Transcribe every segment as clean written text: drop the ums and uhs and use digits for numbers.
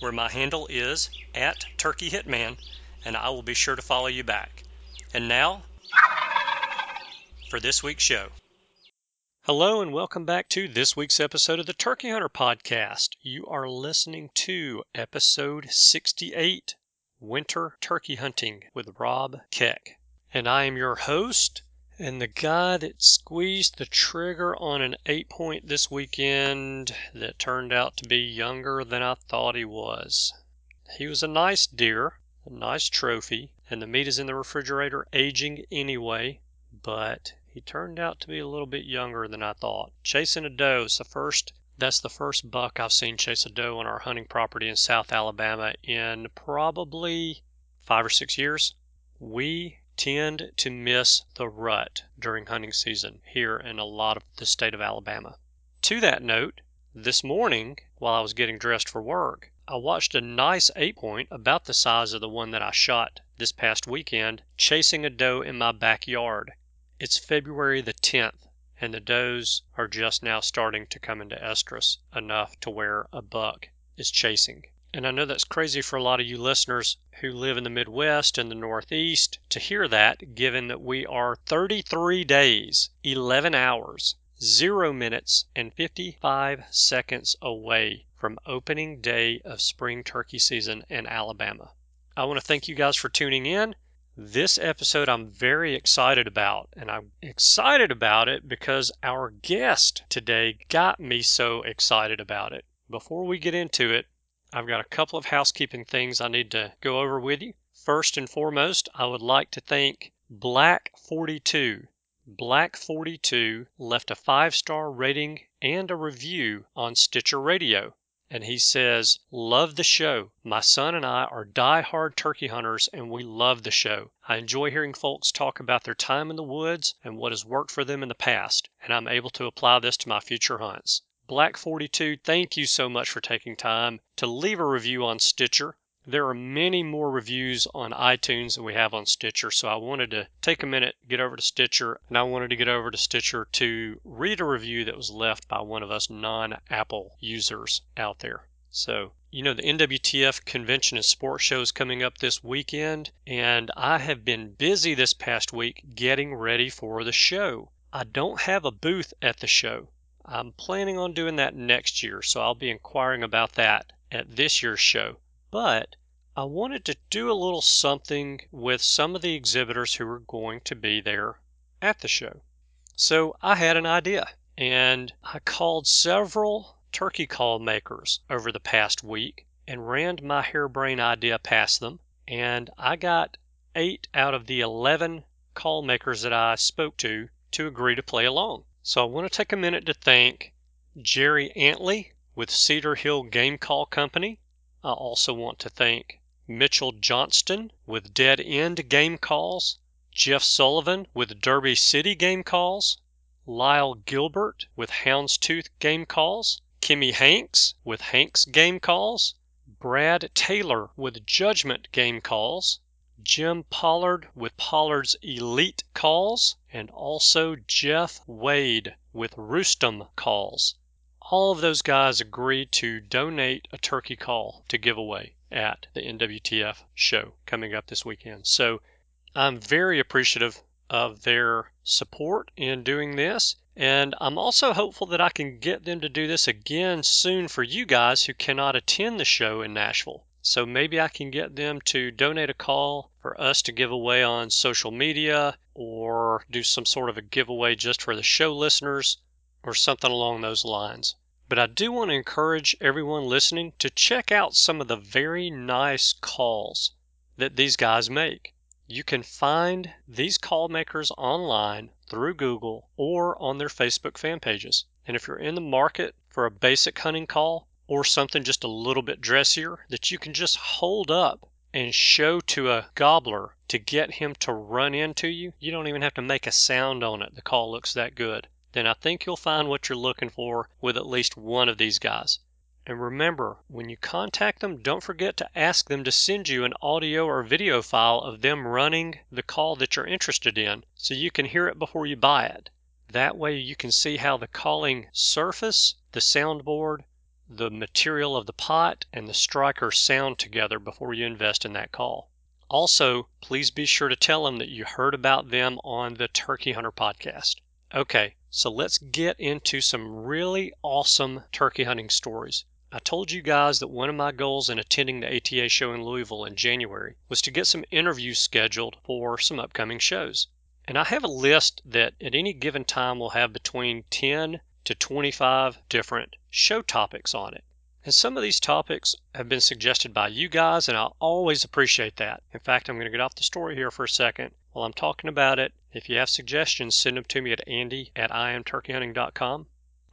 where my handle is @TurkeyHitman, and I will be sure to follow you back. And now, for this week's show. Hello and welcome back to this week's episode of the Turkey Hunter Podcast. You are listening to episode 68, Winter Turkey Hunting with Rob Keck. And I am your host and the guy that squeezed the trigger on an 8-point this weekend that turned out to be younger than I thought he was. He was a nice deer, a nice trophy, and the meat is in the refrigerator aging anyway, but he turned out to be a little bit younger than I thought. Chasing a doe is the first buck I've seen chase a doe on our hunting property in South Alabama in probably 5 or 6 years. We tend to miss the rut during hunting season here in a lot of the state of Alabama. To that note, this morning, while I was getting dressed for work, I watched a nice 8-point about the size of the one that I shot this past weekend chasing a doe in my backyard. It's February the 10th, and the does are just now starting to come into estrus enough to where a buck is chasing. And I know that's crazy for a lot of you listeners who live in the Midwest and the Northeast to hear that, given that we are 33 days, 11 hours, 0 minutes, and 55 seconds away from opening day of spring turkey season in Alabama. I want to thank you guys for tuning in. This episode I'm very excited about, and I'm excited about it because our guest today got me so excited about it. Before we get into it, I've got a couple of housekeeping things I need to go over with you. First and foremost, I would like to thank Black 42. Black 42 left a 5-star rating and a review on Stitcher Radio. And he says, "Love the show. My son and I are die-hard turkey hunters, and we love the show. I enjoy hearing folks talk about their time in the woods and what has worked for them in the past, and I'm able to apply this to my future hunts." Black 42, thank you so much for taking time to leave a review on Stitcher. There are many more reviews on iTunes than we have on Stitcher, so I wanted to take a minute, get over to Stitcher to read a review that was left by one of us non-Apple users out there. So, you know, the NWTF convention and sports show is coming up this weekend, and I have been busy this past week getting ready for the show. I don't have a booth at the show. I'm planning on doing that next year, so I'll be inquiring about that at this year's show. But I wanted to do a little something with some of the exhibitors who are going to be there at the show. So I had an idea, and I called several turkey call makers over the past week and ran my harebrained idea past them, and I got 8 out of the 11 call makers that I spoke to agree to play along. So I want to take a minute to thank Jerry Antley with Cedar Hill Game Call Company. I also want to thank Mitchell Johnston with Dead End Game Calls, Jeff Sullivan with Derby City Game Calls, Lyle Gilbert with Houndstooth Game Calls, Kimmy Hanks with Hanks Game Calls, Brad Taylor with Judgment Game Calls, Jim Pollard with Pollard's Elite Calls, and also Jeff Wade with Roostum Calls. All of those guys agreed to donate a turkey call to give away at the NWTF show coming up this weekend. So I'm very appreciative of their support in doing this, and I'm also hopeful that I can get them to do this again soon for you guys who cannot attend the show in Nashville. So maybe I can get them to donate a call for us to give away on social media or do some sort of a giveaway just for the show listeners or something along those lines. But I do want to encourage everyone listening to check out some of the very nice calls that these guys make. You can find these call makers online through Google or on their Facebook fan pages. And if you're in the market for a basic hunting call, or something just a little bit dressier that you can just hold up and show to a gobbler to get him to run into you. You don't even have to make a sound on it. The call looks that good. Then I think you'll find what you're looking for with at least one of these guys. And remember, when you contact them, don't forget to ask them to send you an audio or video file of them running the call that you're interested in so you can hear it before you buy it. That way you can see how the calling surface, the soundboard, the material of the pot and the striker sound together before you invest in that call. Also, please be sure to tell them that you heard about them on the Turkey Hunter podcast. Okay, so let's get into some really awesome turkey hunting stories. I told you guys that one of my goals in attending the ATA show in Louisville in January was to get some interviews scheduled for some upcoming shows. And I have a list that at any given time will have between 10 to 25 different show topics on it. And some of these topics have been suggested by you guys, and I always appreciate that. In fact, I'm going to get off the story here for a second while I'm talking about it. If you have suggestions, send them to me at andy@iamturkeyhunting.com.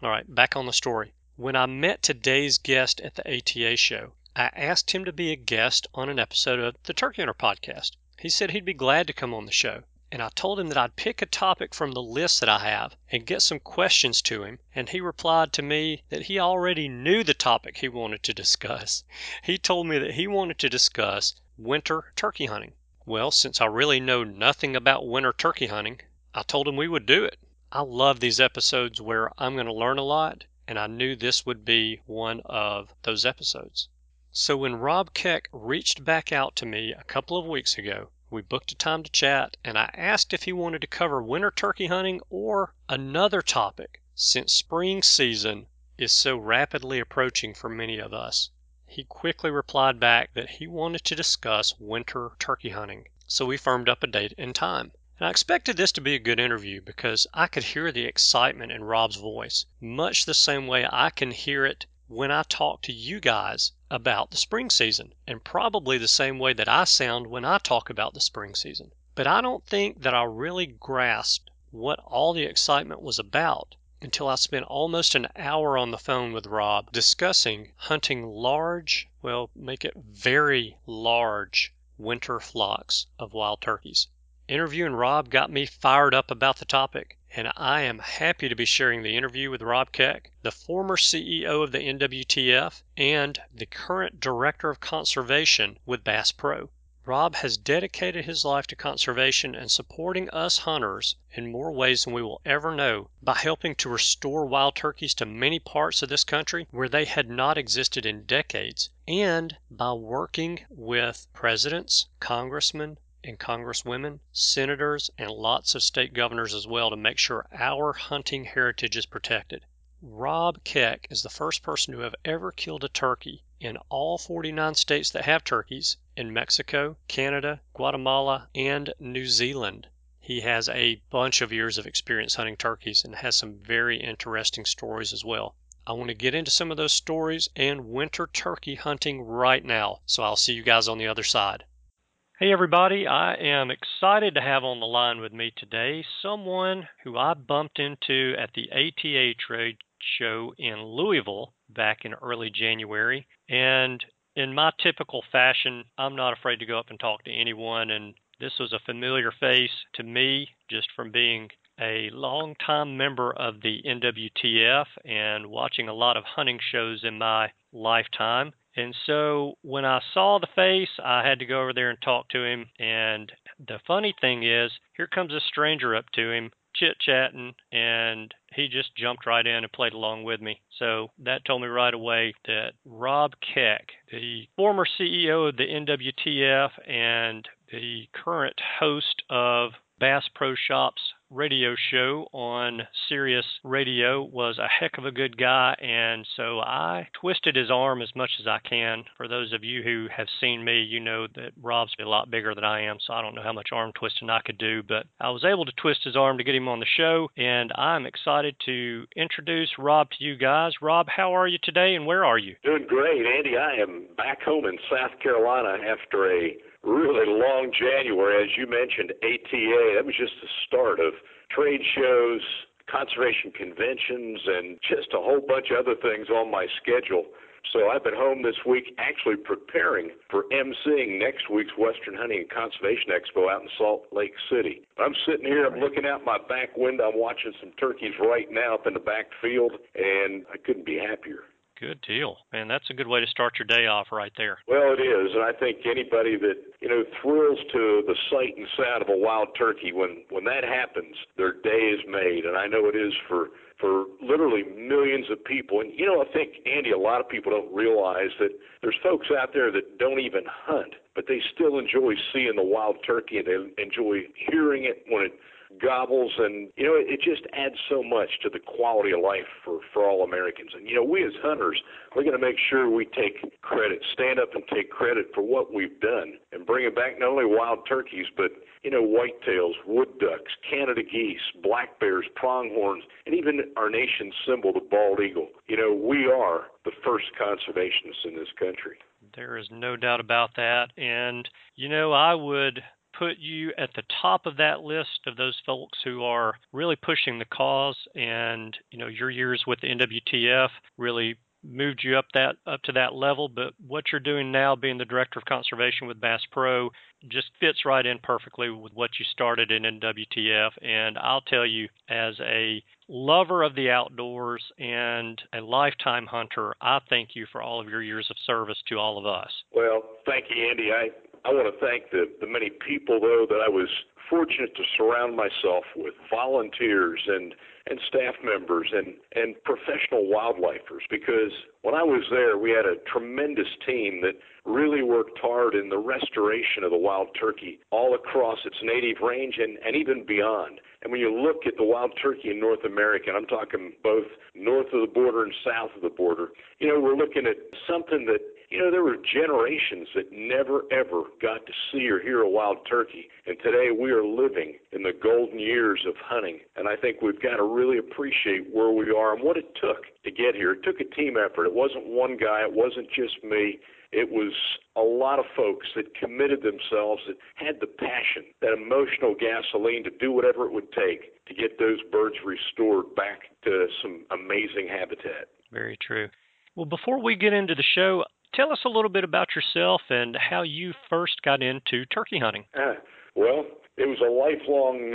All right, back on the story. When I met today's guest at the ATA show, I asked him to be a guest on an episode of the Turkey Hunter podcast. He said he'd be glad to come on the show. And I told him that I'd pick a topic from the list that I have and get some questions to him, and he replied to me that he already knew the topic he wanted to discuss. He told me that he wanted to discuss winter turkey hunting. Well, since I really know nothing about winter turkey hunting, I told him we would do it. I love these episodes where I'm going to learn a lot, and I knew this would be one of those episodes. So when Rob Keck reached back out to me a couple of weeks ago, we booked a time to chat, and I asked if he wanted to cover winter turkey hunting or another topic, since spring season is so rapidly approaching for many of us. He quickly replied back that he wanted to discuss winter turkey hunting, so we firmed up a date and time. And I expected this to be a good interview because I could hear the excitement in Rob's voice, much the same way I can hear it when I talk to you guys about the spring season, and probably the same way that I sound when I talk about the spring season. But I don't think that I really grasped what all the excitement was about until I spent almost an hour on the phone with Rob discussing hunting large, well, make it very large winter flocks of wild turkeys. Interviewing Rob got me fired up about the topic. And I am happy to be sharing the interview with Rob Keck, the former CEO of the NWTF and the current Director of Conservation with Bass Pro. Rob has dedicated his life to conservation and supporting us hunters in more ways than we will ever know by helping to restore wild turkeys to many parts of this country where they had not existed in decades, and by working with presidents, congressmen, and congresswomen, senators, and lots of state governors as well to make sure our hunting heritage is protected. Rob Keck is the first person to have ever killed a turkey in all 49 states that have turkeys in Mexico, Canada, Guatemala, and New Zealand. He has a bunch of years of experience hunting turkeys and has some very interesting stories as well. I want to get into some of those stories and winter turkey hunting right now, so I'll see you guys on the other side. Hey everybody, I am excited to have on the line with me today someone who I bumped into at the ATA trade show in Louisville back in early January. And in my typical fashion, I'm not afraid to go up and talk to anyone. And this was a familiar face to me just from being a longtime member of the NWTF and watching a lot of hunting shows in my lifetime. And so when I saw the face, I had to go over there and talk to him. And the funny thing is, here comes a stranger up to him, chit-chatting, and he just jumped right in and played along with me. So that told me right away that Rob Keck, the former CEO of the NWTF and the current host of Bass Pro Shop's radio show on Sirius Radio was a heck of a good guy, and so I twisted his arm as much as I can. For those of you who have seen me, you know that Rob's a lot bigger than I am, so I don't know how much arm twisting I could do, but I was able to twist his arm to get him on the show, and I'm excited to introduce Rob to you guys. Rob, how are you today, and where are you? Doing great, Andy. I am back home in South Carolina after a really long January. As you mentioned, ATA, that was just the start of trade shows, conservation conventions, and just a whole bunch of other things on my schedule. So I've been home this week actually preparing for emceeing next week's Western Hunting and Conservation Expo out in Salt Lake City. I'm sitting here, I'm looking out my back window, I'm watching some turkeys right now up in the back field, and I couldn't be happier. Good deal. Man, that's a good way to start your day off right there. Well, it is, and I think anybody that, thrills to the sight and sound of a wild turkey, when that happens, their day is made, and I know it is for literally millions of people. And, I think, Andy, a lot of people don't realize that there's folks out there that don't even hunt, but they still enjoy seeing the wild turkey, and they enjoy hearing it when it gobbles, and it just adds so much to the quality of life for all Americans. And we as hunters, we're going to make sure we take credit, stand up and take credit for what we've done, and bringing back not only wild turkeys, but whitetails, wood ducks, Canada geese, black bears, pronghorns, and even our nation's symbol, the bald eagle. We are the first conservationists in this country. There is no doubt about that, and I would put you at the top of that list of those folks who are really pushing the cause, and your years with the NWTF really moved you up to that level. But what you're doing now, being the director of conservation with Bass Pro, just fits right in perfectly with what you started in NWTF. And I'll tell you, as a lover of the outdoors and a lifetime hunter, I thank you for all of your years of service to all of us. Well, thank you, Andy. I want to thank the many people, though, that I was fortunate to surround myself with, volunteers and staff members and professional wildlifers, because when I was there, we had a tremendous team that really worked hard in the restoration of the wild turkey all across its native range and even beyond. And when you look at the wild turkey in North America, and I'm talking both north of the border and south of the border, we're looking at something that there were generations that never, ever got to see or hear a wild turkey. And today we are living in the golden years of hunting. And I think we've got to really appreciate where we are and what it took to get here. It took a team effort. It wasn't one guy. It wasn't just me. It was a lot of folks that committed themselves, that had the passion, that emotional gasoline to do whatever it would take to get those birds restored back to some amazing habitat. Very true. Well, before we get into the show, tell us a little bit about yourself and how you first got into turkey hunting. Well, it was a lifelong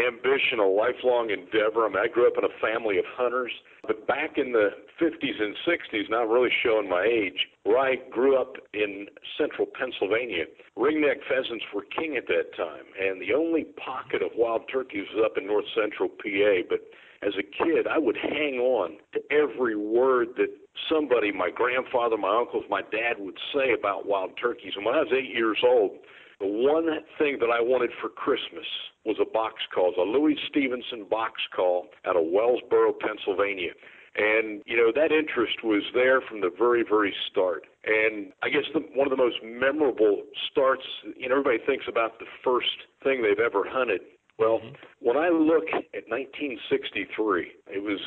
ambition, a lifelong endeavor. I grew up in a family of hunters, but back in the 50s and 60s, not really showing my age, where I grew up in central Pennsylvania, ringneck pheasants were king at that time, and the only pocket of wild turkeys was up in north central PA, but as a kid, I would hang on to every word that somebody, my grandfather, my uncles, my dad would say about wild turkeys. And when I was 8 years old, the one thing that I wanted for Christmas was a box call, a Louis Stevenson box call out of Wellsboro, Pennsylvania. And, that interest was there from the very, very start. And I guess one of the most memorable starts, everybody thinks about the first thing they've ever hunted. Well, when I look at 1963, it was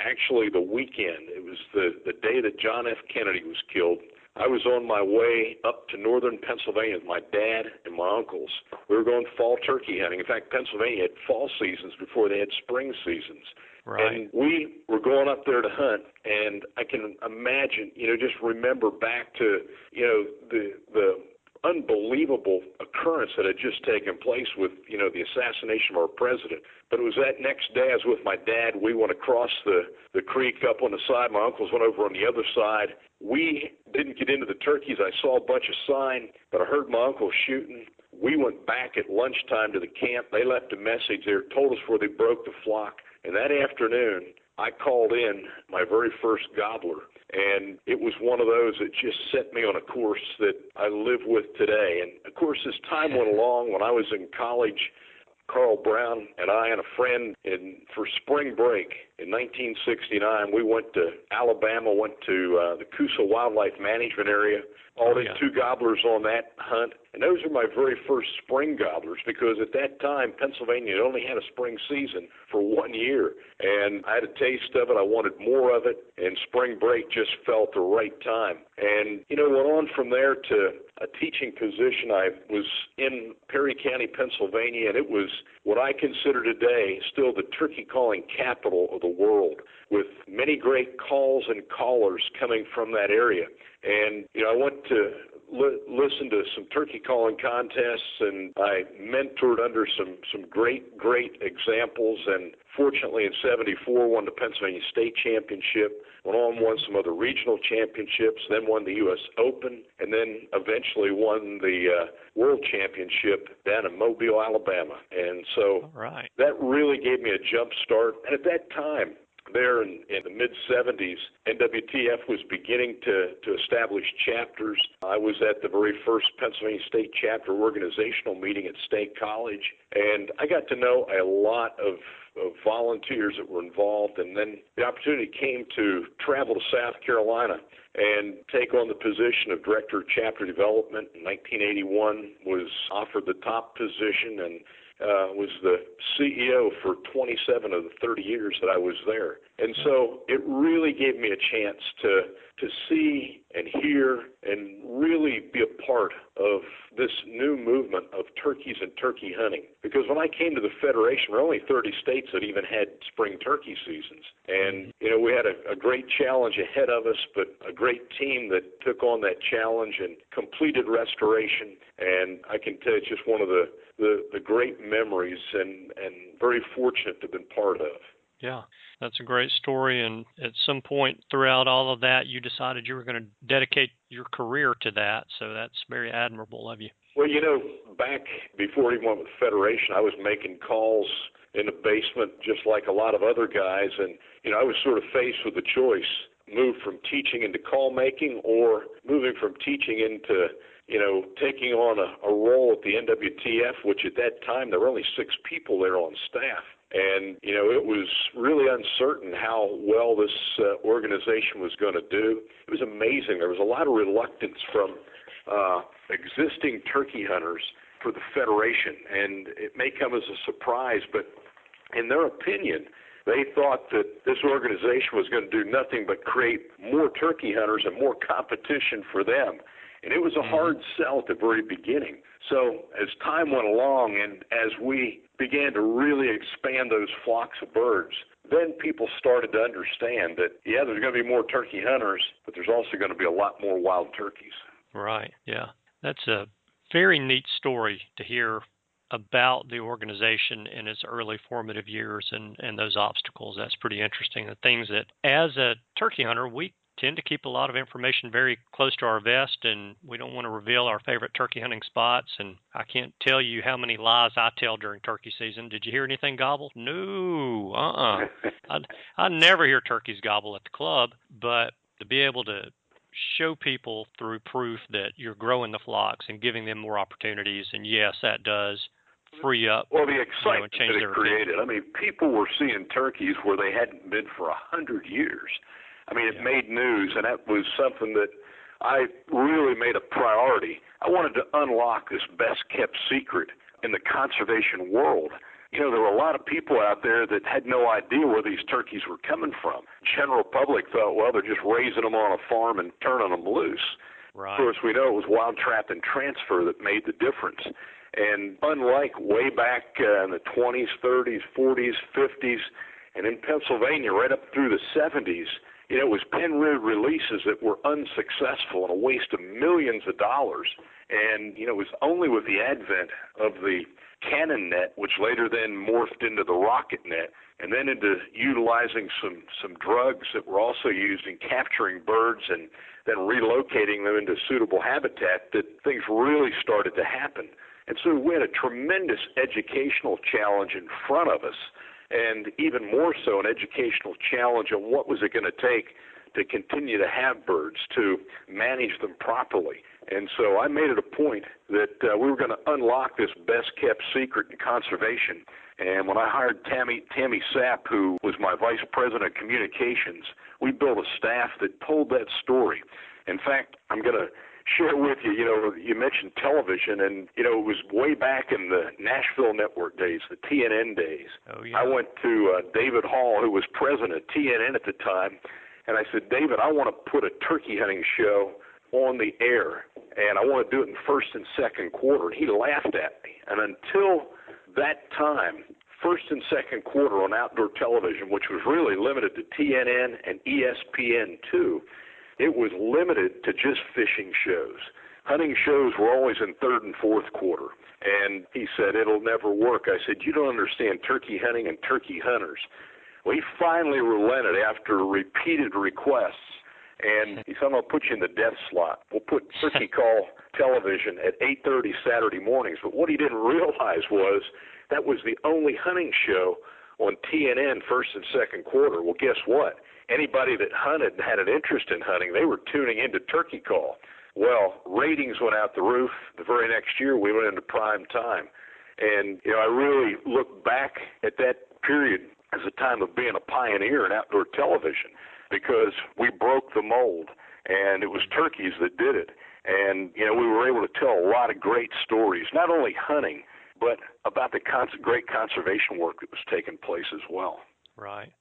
actually the weekend. It was the day that John F. Kennedy was killed. I was on my way up to northern Pennsylvania with my dad and my uncles. We were going fall turkey hunting. In fact, Pennsylvania had fall seasons before they had spring seasons. Right. And we were going up there to hunt, and I can imagine, just remember back to, the unbelievable occurrence that had just taken place with, the assassination of our president. But it was that next day I was with my dad. We went across the creek up on the side. My uncles went over on the other side. We didn't get into the turkeys. I saw a bunch of sign, but I heard my uncle shooting. We went back at lunchtime to the camp. They left a message there, told us where they broke the flock. And that afternoon, I called in my very first gobbler, and it was one of those that just set me on a course that I live with today. And, of course, as time went along, when I was in college, Carl Brown and I and a friend, and for spring break in 1969, we went to Alabama, went to the Coosa Wildlife Management Area, hauled in 2 gobblers on that hunt. And those were my very first spring gobblers, because at that time, Pennsylvania had only had a spring season for 1 year. And I had a taste of it. I wanted more of it. And spring break just felt the right time. And, you know, went on from there to a teaching position. I was in Perry County, Pennsylvania, and it was what I consider today still the turkey calling capital of the world, with many great calls and callers coming from that area. And, you know, I went to listen to some turkey calling contests, and I mentored under some great examples, and fortunately in 74 won the Pennsylvania State Championship, went on and won some other regional championships, then won the U.S. Open, and then eventually won the World Championship down in Mobile, Alabama. And so that really gave me a jump start. And at that time, there in the mid-'70s, NWTF was beginning to establish chapters. I was at the very first Pennsylvania State Chapter organizational meeting at State College, and I got to know a lot of volunteers that were involved. And then the opportunity came to travel to South Carolina and take on the position of Director of Chapter Development. In 1981, was offered the top position, and was the CEO for 27 of the 30 years that I was there. And so it really gave me a chance to see and hear and really be a part of this new movement of turkeys and turkey hunting. Because when I came to the Federation, there were only 30 states that even had spring turkey seasons. And, you know, we had a great challenge ahead of us, but a great team that took on that challenge and completed restoration. And I can tell you, it's just one of the great memories, and very fortunate to have been part of. Yeah, that's a great story. And at some point throughout all of that, you decided you were going to dedicate your career to that. So that's very admirable of you. Well, you know, back before even went with the Federation, I was making calls in the basement just like a lot of other guys. And, you know, I was sort of faced with the choice, move from teaching into call making, or moving from teaching into, you know, taking on a role at the NWTF, which at that time there were only 6 people there on staff. And, you know, it was really uncertain how well this organization was going to do. It was amazing. There was a lot of reluctance from existing turkey hunters for the Federation. And it may come as a surprise, but in their opinion, they thought that this organization was going to do nothing but create more turkey hunters and more competition for them. And it was a hard sell at the very beginning. So as time went along and as we began to really expand those flocks of birds, then people started to understand that, yeah, there's going to be more turkey hunters, but there's also going to be a lot more wild turkeys. Right, yeah. That's a very neat story to hear about the organization in its early formative years and those obstacles. That's pretty interesting. The things that, as a turkey hunter, we tend to keep a lot of information very close to our vest, and we don't want to reveal our favorite turkey hunting spots. And I can't tell you how many lies I tell during turkey season. Did you hear anything gobble? No, I never hear turkeys gobble at the club, but to be able to show people through proof that you're growing the flocks and giving them more opportunities, and yes, that does free up. Well, the excitement that it created. I mean, people were seeing turkeys where they hadn't been for 100 years. I mean, it made news, and that was something that I really made a priority. I wanted to unlock this best-kept secret in the conservation world. You know, there were a lot of people out there that had no idea where these turkeys were coming from. General public thought, well, they're just raising them on a farm and turning them loose. Right. Of course, we know it was wild trap and transfer that made the difference. And unlike way back in the 20s, 30s, 40s, 50s, and in Pennsylvania right up through the 70s, you know, it was pen rig releases that were unsuccessful and a waste of millions of dollars. And, you know, it was only with the advent of the cannon net, which later then morphed into the rocket net, and then into utilizing some drugs that were also used in capturing birds and then relocating them into suitable habitat, that things really started to happen. And so we had a tremendous educational challenge in front of us, and even more so an educational challenge on what was it going to take to continue to have birds, to manage them properly, And so I made it a point that we were going to unlock this best-kept secret in conservation. And when I hired Tammy Sapp, who was my vice president of communications, we built a staff that told that story. In fact, I'm going to share with you, you mentioned television, and, it was way back in the Nashville network days, the TNN days. Oh, yeah. I went to David Hall, who was president of TNN at the time, and I said, David, I want to put a turkey hunting show on the air, and I want to do it in first and second quarter. And he laughed at me. And until that time, first and second quarter on outdoor television, which was really limited to TNN and ESPN too, it was limited to just fishing shows. Hunting shows were always in third and fourth quarter. And he said, it'll never work. I said, you don't understand turkey hunting and turkey hunters. Well, he finally relented after repeated requests. And he said, I'm going to put you in the death slot. We'll put Turkey Call Television at 8:30 Saturday mornings. But what he didn't realize was that was the only hunting show on TNN first and second quarter. Well, guess what? Anybody that hunted and had an interest in hunting, they were tuning into Turkey Call. Well, ratings went out the roof. The very next year, we went into prime time. And, I really look back at that period as a time of being a pioneer in outdoor television, because we broke the mold, and it was turkeys that did it. And, we were able to tell a lot of great stories, not only hunting, but about the great conservation work that was taking place as well. Right.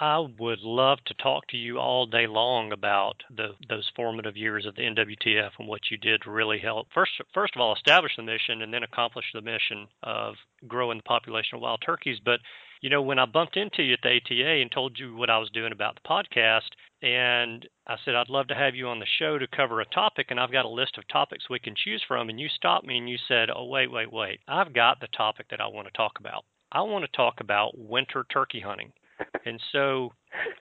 I would love to talk to you all day long about those formative years of the NWTF and what you did to really help, first of all, establish the mission and then accomplish the mission of growing the population of wild turkeys. But, when I bumped into you at the ATA and told you what I was doing about the podcast, and I said, I'd love to have you on the show to cover a topic, and I've got a list of topics we can choose from, and you stopped me and you said, oh, wait, I've got the topic that I want to talk about. I want to talk about winter turkey hunting. And so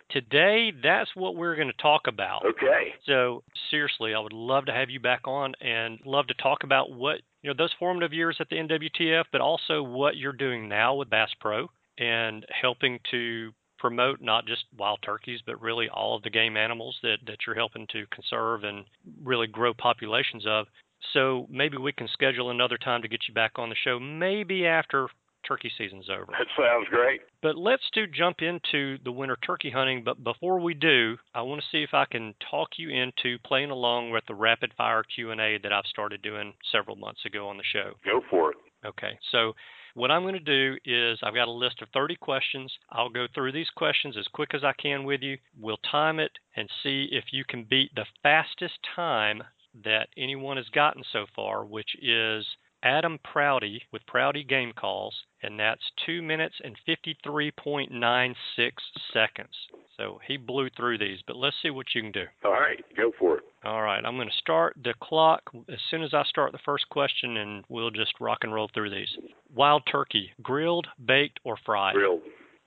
today, that's what we're going to talk about. Okay. So seriously, I would love to have you back on and love to talk about what, those formative years at the NWTF, but also what you're doing now with Bass Pro and helping to promote not just wild turkeys, but really all of the game animals that you're helping to conserve and really grow populations of. So maybe we can schedule another time to get you back on the show, maybe after turkey season's over. That sounds great. But let's jump into the winter turkey hunting. But before we do, I want to see if I can talk you into playing along with the rapid fire Q&A that I've started doing several months ago on the show. Go for it. Okay. So what I'm going to do is I've got a list of 30 questions. I'll go through these questions as quick as I can with you. We'll time it and see if you can beat the fastest time that anyone has gotten so far, which is Adam Prouty with Prouty Game Calls, and that's 2 minutes and 53.96 seconds. So he blew through these, but let's see what you can do. All right, go for it. All right, I'm going to start the clock as soon as I start the first question, and we'll just rock and roll through these. Wild turkey, grilled, baked, or fried? Grilled.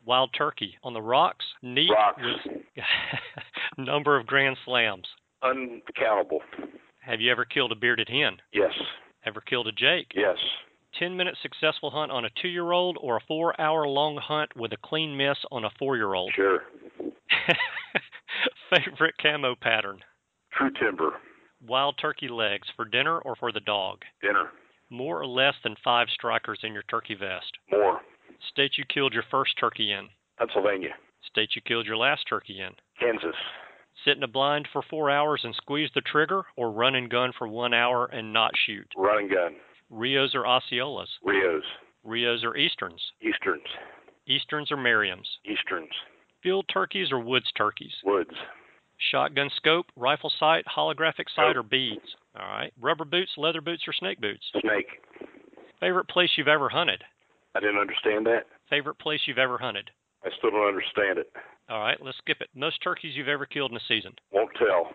Wild turkey, on the rocks, neat? Rocks. Number of grand slams? Uncountable. Have you ever killed a bearded hen? Yes. Ever killed a jake? Yes. 10-minute successful hunt on a 2-year-old or a 4-hour-long hunt with a clean miss on a 4-year-old? Sure. Favorite camo pattern? True timber. Wild turkey legs, for dinner or for the dog? Dinner. More or less than 5 strikers in your turkey vest? More. State you killed your first turkey in? Pennsylvania. State you killed your last turkey in? Kansas. Sit in a blind for 4 hours and squeeze the trigger, or run and gun for 1 hour and not shoot? Run and gun. Rios or Osceolas? Rios. Rios or Easterns? Easterns. Easterns or Merriam's? Easterns. Field turkeys or woods turkeys? Woods. Shotgun scope, rifle sight, holographic sight, or beads? All right. Rubber boots, leather boots, or snake boots? Snake. Favorite place you've ever hunted? I didn't understand that. Favorite place you've ever hunted? I still don't understand it. All right, let's skip it. Most turkeys you've ever killed in a season? Won't tell.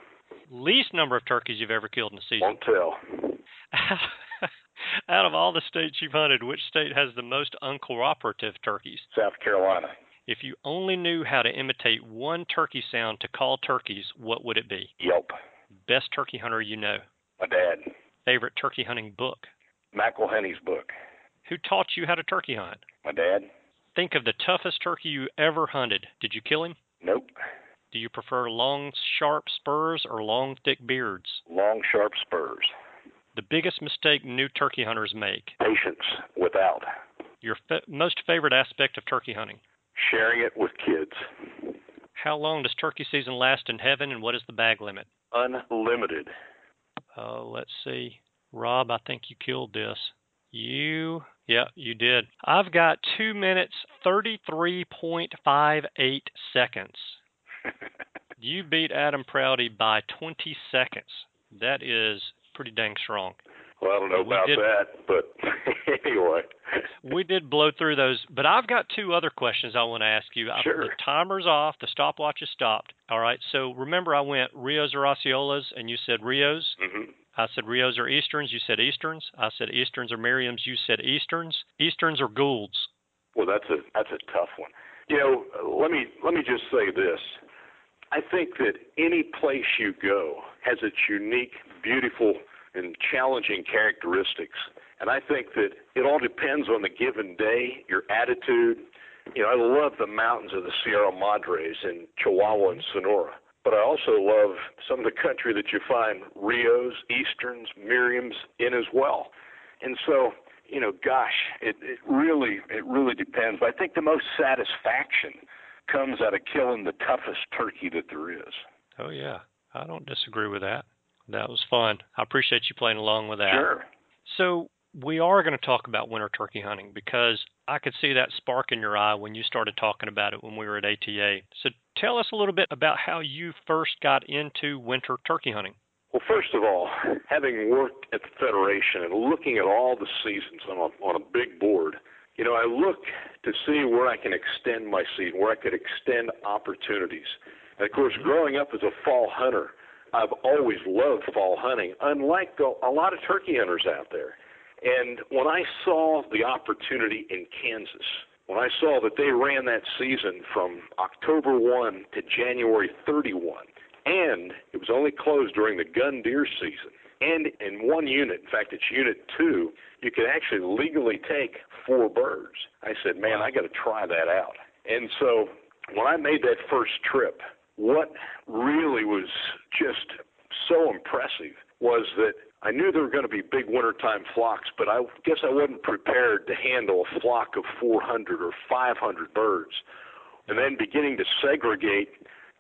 Least number of turkeys you've ever killed in a season? Won't tell. Out of all the states you've hunted, which state has the most uncooperative turkeys? South Carolina. If you only knew how to imitate one turkey sound to call turkeys, what would it be? Yelp. Best turkey hunter you know? My dad. Favorite turkey hunting book? McElhenney's book. Who taught you how to turkey hunt? My dad. Think of the toughest turkey you ever hunted. Did you kill him? Nope. Do you prefer long, sharp spurs or long, thick beards? Long, sharp spurs. The biggest mistake new turkey hunters make? Patience without. Your most favorite aspect of turkey hunting? Sharing it with kids. How long does turkey season last in heaven, and what is the bag limit? Unlimited. Let's see. Rob, I think you killed this. Yeah, you did. I've got 2 minutes, 33.58 seconds. You beat Adam Prouty by 20 seconds. That is pretty dang strong. Well, I don't know about that, but anyway. We did blow through those, but I've got 2 other questions I want to ask you. Sure. The timer's off. The stopwatch is stopped. All right, so remember I went Rios or Osceolas, and you said Rios. Mm-hmm. I said Rios are Easterns. You said Easterns. I said Easterns are Merriam's. You said Easterns. Easterns are Goulds. Well, that's a tough one. You know, let me just say this. I think that any place you go has its unique, beautiful, and challenging characteristics. And I think that it all depends on the given day, your attitude. You know, I love the mountains of the Sierra Madres in Chihuahua and Sonora. But I also love some of the country that you find Rios, Easterns, Merriams in as well. And so, you know, gosh, it really depends. But I think the most satisfaction comes out of killing the toughest turkey that there is. Oh, yeah. I don't disagree with that. That was fun. I appreciate you playing along with that. Sure. So we are going to talk about winter turkey hunting because I could see that spark in your eye when you started talking about it when we were at ATA. So tell us a little bit about how you first got into winter turkey hunting. Well, first of all, having worked at the Federation and looking at all the seasons on a big board, you know, I look to see where I can extend my season, where I could extend opportunities. And, of course, growing up as a fall hunter, I've always loved fall hunting, unlike a lot of turkey hunters out there. And when I saw the opportunity in Kansas, when I saw that they ran that season from October 1 to January 31, and it was only closed during the gun deer season, and in one unit, in fact, it's Unit 2, you could actually legally take 4 birds. I said, man, I got to try that out. And so when I made that first trip, what really was just so impressive was that I knew there were going to be big wintertime flocks, but I guess I wasn't prepared to handle a flock of 400 or 500 birds. And then beginning to segregate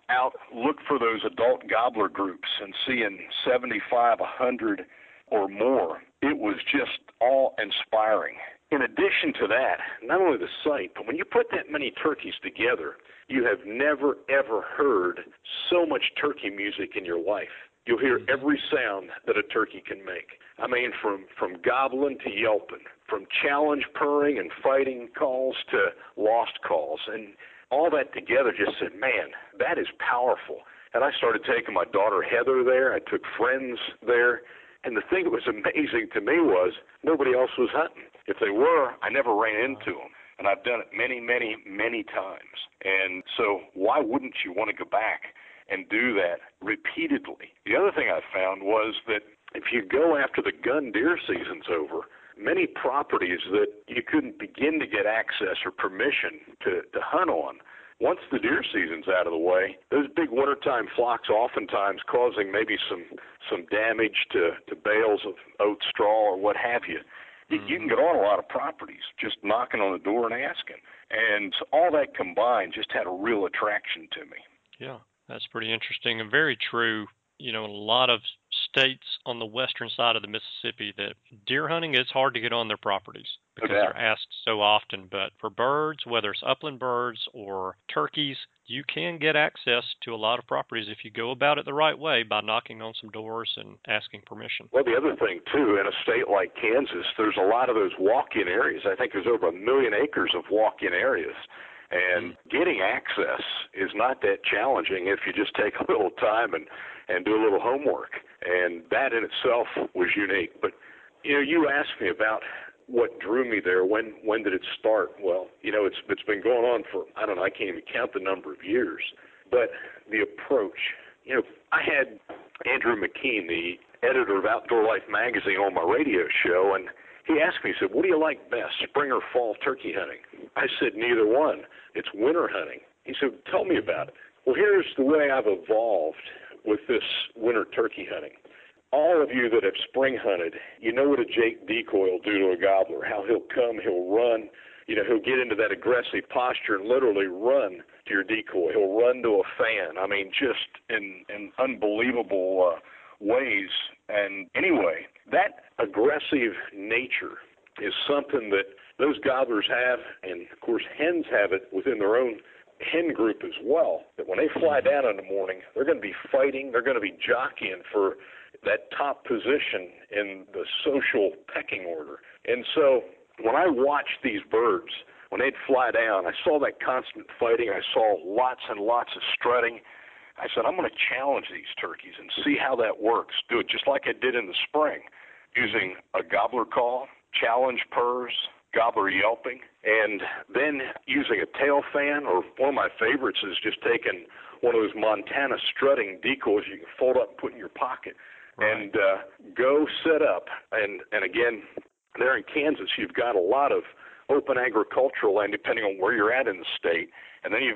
out, look for those adult gobbler groups and seeing 75, 100 or more, it was just awe-inspiring. In addition to that, not only the sight, but when you put that many turkeys together, you have never, ever heard so much turkey music in your life. You'll hear every sound that a turkey can make. I mean, from gobbling to yelping, from challenge purring and fighting calls to lost calls. And all that together just said, man, that is powerful. And I started taking my daughter Heather there. I took friends there. And the thing that was amazing to me was nobody else was hunting. If they were, I never ran into them. And I've done it many, many, many times. And so why wouldn't you want to go back and do that repeatedly? The other thing I found was that if you go after the gun deer season's over, many properties that you couldn't begin to get access or permission to hunt on, once the deer season's out of the way, those big wintertime flocks oftentimes causing maybe some damage to bales of oat straw or what have you. You can get on a lot of properties just knocking on the door and asking. And so all that combined just had a real attraction to me. Yeah, that's pretty interesting and very true. You know, in a lot of states on the western side of the Mississippi that deer hunting, it's hard to get on their properties because they're asked so often. But for birds, whether it's upland birds or turkeys, you can get access to a lot of properties if you go about it the right way by knocking on some doors and asking permission. Well, the other thing, too, in a state like Kansas, there's a lot of those walk-in areas. I think there's over 1 million acres of walk-in areas. And getting access is not that challenging if you just take a little time and do a little homework. And that in itself was unique. But, you know, you asked me about what drew me there. When did it start? Well, you know, it's been going on for, I don't know, I can't even count the number of years. But the approach, you know, I had Andrew McKean, the editor of Outdoor Life magazine, on my radio show, and he asked me, he said, what do you like best, spring or fall turkey hunting? I said, neither one. It's winter hunting. He said, tell me about it. Well, here's the way I've evolved with this winter turkey hunting. All of you that have spring hunted, you know what a Jake decoy will do to a gobbler, how he'll come, he'll run. You know, he'll get into that aggressive posture and literally run to your decoy. He'll run to a fan. I mean, just in unbelievable ways. And anyway, that aggressive nature is something that those gobblers have, and, of course, hens have it within their own hen group as well, that when they fly down in the morning, they're going to be fighting, they're going to be jockeying for that top position in the social pecking order. And so when I watched these birds, when they'd fly down, I saw that constant fighting. I saw lots and lots of strutting. I said, I'm going to challenge these turkeys and see how that works. Do it just like I did in the spring, using a gobbler call, challenge purrs, gobbler yelping, and then using a tail fan, or one of my favorites is just taking one of those Montana strutting decoys you can fold up and put in your pocket, right, and go set up. And again, there in Kansas, you've got a lot of open agricultural land, depending on where you're at in the state, and then you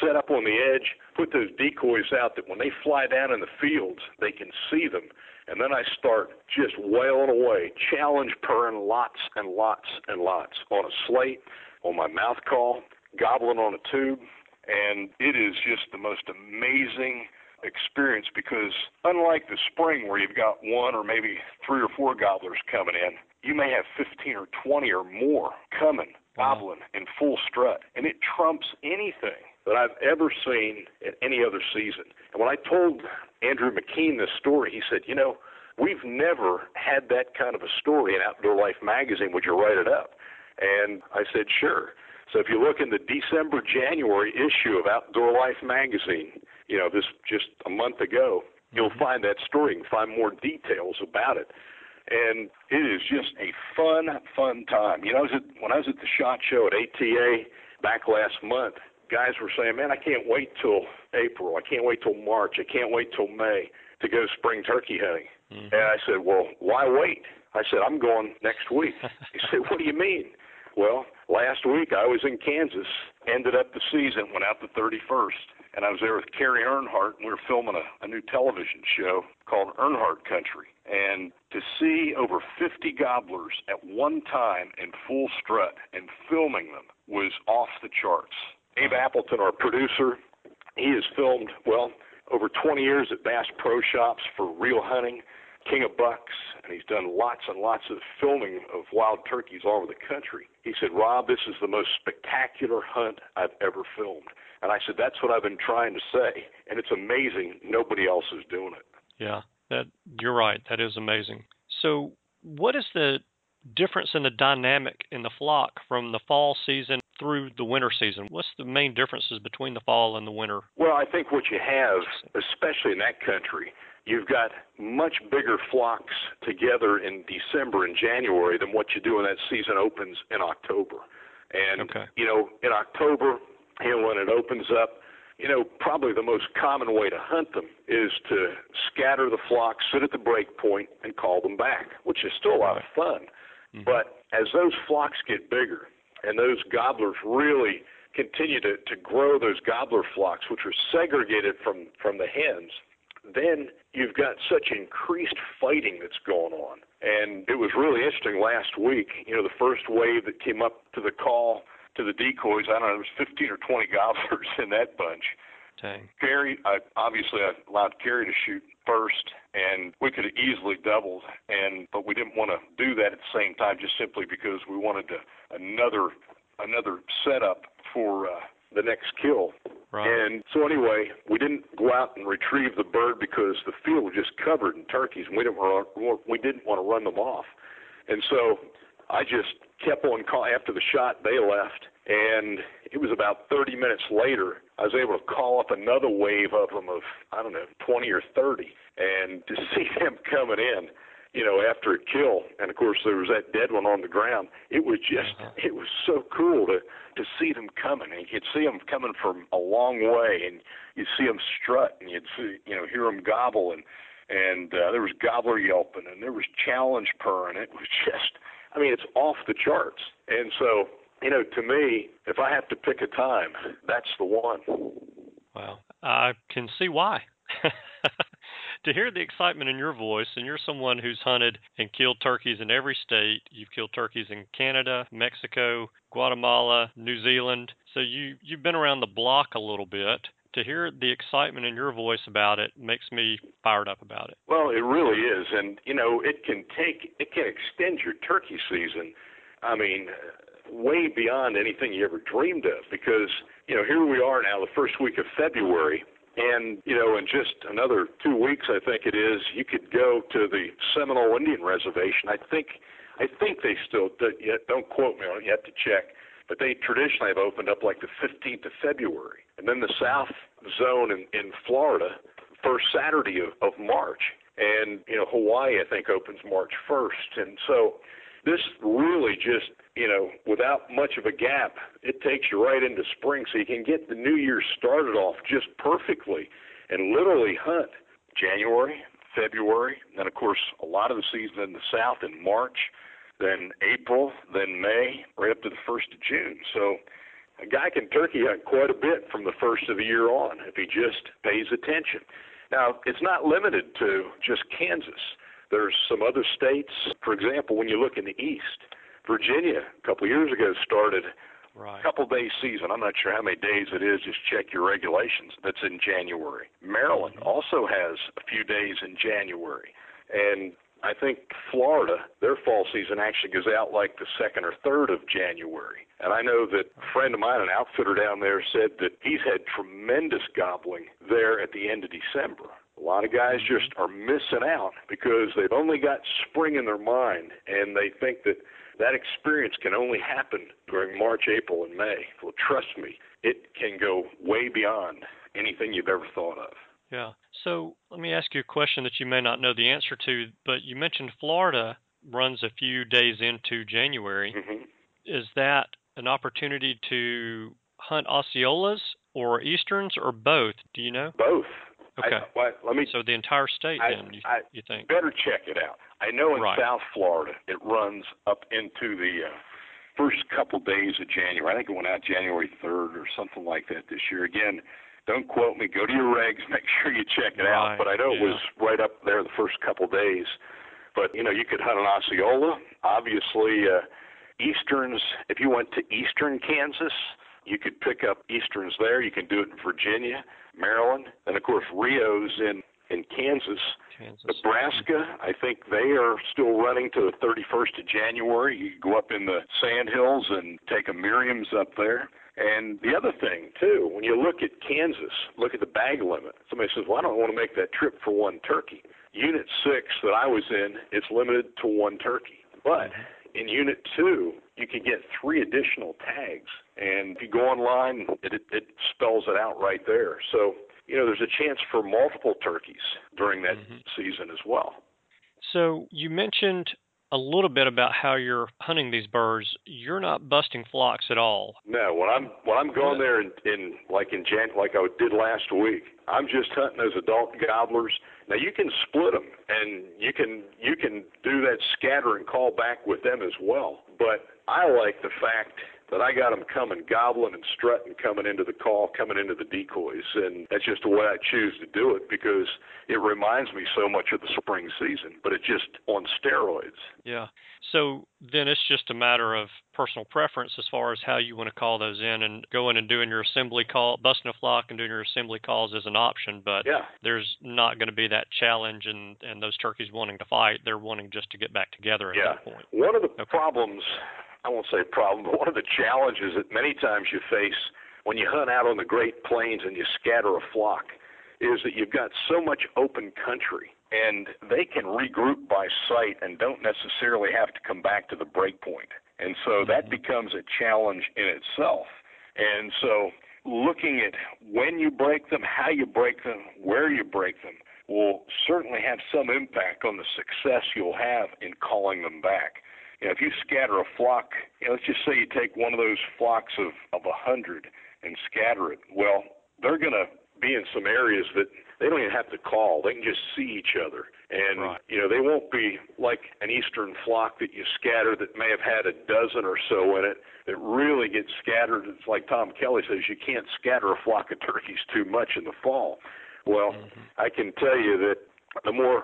set up on the edge, put those decoys out that when they fly down in the fields, they can see them. And then I start just wailing away, challenge purring lots and lots and lots on a slate, on my mouth call, gobbling on a tube. And it is just the most amazing experience, because unlike the spring where you've got one or maybe three or four gobblers coming in, you may have 15 or 20 or more coming, gobbling in full strut. And it trumps anything that I've ever seen at any other season. And when I told Andrew McKean this story, he said, you know, we've never had that kind of a story in Outdoor Life magazine. Would you write it up? And I said, sure. So if you look in the December, January issue of Outdoor Life magazine, you know, this just a month ago, you'll find that story and find more details about it. And it is just a fun, fun time. You know, when I was at the SHOT Show at ATA back last month, guys were saying, man, I can't wait till April. I can't wait till March. I can't wait till May to go spring turkey hunting. Mm-hmm. And I said, well, why wait? I said, I'm going next week. He said, what do you mean? Well, last week I was in Kansas, ended up the season, went out the 31st, and I was there with Kerry Earnhardt, and we were filming a new television show called Earnhardt Country. And to see over 50 gobblers at one time in full strut and filming them was off the charts. Dave Appleton, our producer, he has filmed, well, over 20 years at Bass Pro Shops for Real Hunting, King of Bucks, and he's done lots and lots of filming of wild turkeys all over the country. He said, Rob, this is the most spectacular hunt I've ever filmed. And I said, that's what I've been trying to say, and it's amazing nobody else is doing it. Yeah, you're right. That is amazing. So what is the difference in the dynamic in the flock from the fall season through the winter season? What's the main differences between the fall and the winter? Well, I think what you have, especially in that country, you've got much bigger flocks together in December and January than what you do when that season opens in October. And, you know, in October, when it opens up, you know, probably the most common way to hunt them is to scatter the flock, sit at the break point, and call them back, which is still a lot of fun. Mm-hmm. But as those flocks get bigger and those gobblers really continue to grow those gobbler flocks, which are segregated from the hens, then you've got such increased fighting that's going on. And it was really interesting last week, you know, the first wave that came up to the call to the decoys, I don't know, there was 15 or 20 gobblers in that bunch. Dang. Kerry, I allowed Kerry to shoot first, and we could have easily doubled, but we didn't want to do that at the same time, just simply because we wanted another setup for the next kill. Right. And so anyway, we didn't go out and retrieve the bird because the field was just covered in turkeys, and we didn't want to run them off. And so I just kept on calling. After the shot, they left, and it was about 30 minutes later, I was able to call up another wave of them of, I don't know, 20 or 30, and to see them coming in, you know, after a kill, and of course there was that dead one on the ground, it was so cool to see them coming, and you could see them coming from a long way, and you'd see them strut, and you'd see, you know, hear them gobble, and there was gobbler yelping, and there was challenge purring. It was just, I mean, it's off the charts. And so you know, to me, if I have to pick a time, that's the one. Wow. I can see why. To hear the excitement in your voice, and you're someone who's hunted and killed turkeys in every state. You've killed turkeys in Canada, Mexico, Guatemala, New Zealand. So you've been around the block a little bit. To hear the excitement in your voice about it makes me fired up about it. Well, it really is. And, you know, it can extend your turkey season, I mean, way beyond anything you ever dreamed of, because, you know, here we are now, the first week of February, and, you know, in just another 2 weeks, I think it is, you could go to the Seminole Indian Reservation. I think they still do, don't quote me on it, you have to check. But they traditionally have opened up like the 15th of February. And then the South Zone in Florida, first Saturday of March. And, you know, Hawaii, I think, opens March 1st. And so this really just, you know, without much of a gap, it takes you right into spring. So you can get the new year started off just perfectly and literally hunt January, February, and then, of course, a lot of the season in the South in March, then April, then May, right up to the 1st of June. So a guy can turkey hunt quite a bit from the first of the year on if he just pays attention. Now, it's not limited to just Kansas. There's some other states. For example, when you look in the East, Virginia a couple of years ago started a couple-day season. I'm not sure how many days it is. Just check your regulations. That's in January. Maryland also has a few days in January. And I think Florida, their fall season actually goes out like the 2nd or 3rd of January. And I know that a friend of mine, an outfitter down there, said that he's had tremendous gobbling there at the end of December. A lot of guys just are missing out because they've only got spring in their mind, and they think that that experience can only happen during March, April, and May. Well, trust me, it can go way beyond anything you've ever thought of. Yeah. So let me ask you a question that you may not know the answer to, but you mentioned Florida runs a few days into January. Mm-hmm. Is that an opportunity to hunt Osceolas or Easterns or both? Do you know? Both. Okay. So the entire state you think? Better check it out. I know in South Florida it runs up into the first couple days of January. I think it went out January 3rd or something like that this year. Again, don't quote me. Go to your regs. Make sure you check it out. But I know it was right up there the first couple days. But, you know, you could hunt an Osceola. Obviously, Easterns, if you went to eastern Kansas, you could pick up Easterns there. You can do it in Virginia, Maryland, and, of course, Rio's in Kansas. Nebraska, I think they are still running to the 31st of January. You go up in the Sand Hills and take a Miriam's up there. And the other thing, too, when you look at Kansas, look at the bag limit. Somebody says, well, I don't want to make that trip for one turkey. Unit 6 that I was in, it's limited to one turkey. But in Unit 2, you can get 3 additional tags. And if you go online, it spells it out right there. So, you know, there's a chance for multiple turkeys during that season as well. So you mentioned a little bit about how you're hunting these birds. You're not busting flocks at all. No, when I'm going there like I did last week, I'm just hunting those adult gobblers. Now you can split them, and you can do that scatter and call back with them as well. But I like the fact that I got them coming, gobbling and strutting, coming into the call, coming into the decoys. And that's just the way I choose to do it because it reminds me so much of the spring season, but it's just on steroids. Yeah. So then it's just a matter of personal preference as far as how you want to call those in, and going and doing your assembly call, busting a flock and doing your assembly calls is an option, but there's not going to be that challenge and those turkeys wanting to fight. They're wanting just to get back together at that point. One of the problems, I won't say problem, but one of the challenges that many times you face when you hunt out on the Great Plains and you scatter a flock is that you've got so much open country, and they can regroup by sight and don't necessarily have to come back to the break point. And so that becomes a challenge in itself. And so looking at when you break them, how you break them, where you break them, will certainly have some impact on the success you'll have in calling them back. You know, if you scatter a flock, you know, let's just say you take one of those flocks of 100 and scatter it, well, they're going to be in some areas that they don't even have to call. They can just see each other. And, right. you know, they won't be like an eastern flock that you scatter that may have had a dozen or so in it that really gets scattered. It's like Tom Kelly says, you can't scatter a flock of turkeys too much in the fall. Well, mm-hmm. I can tell you that the more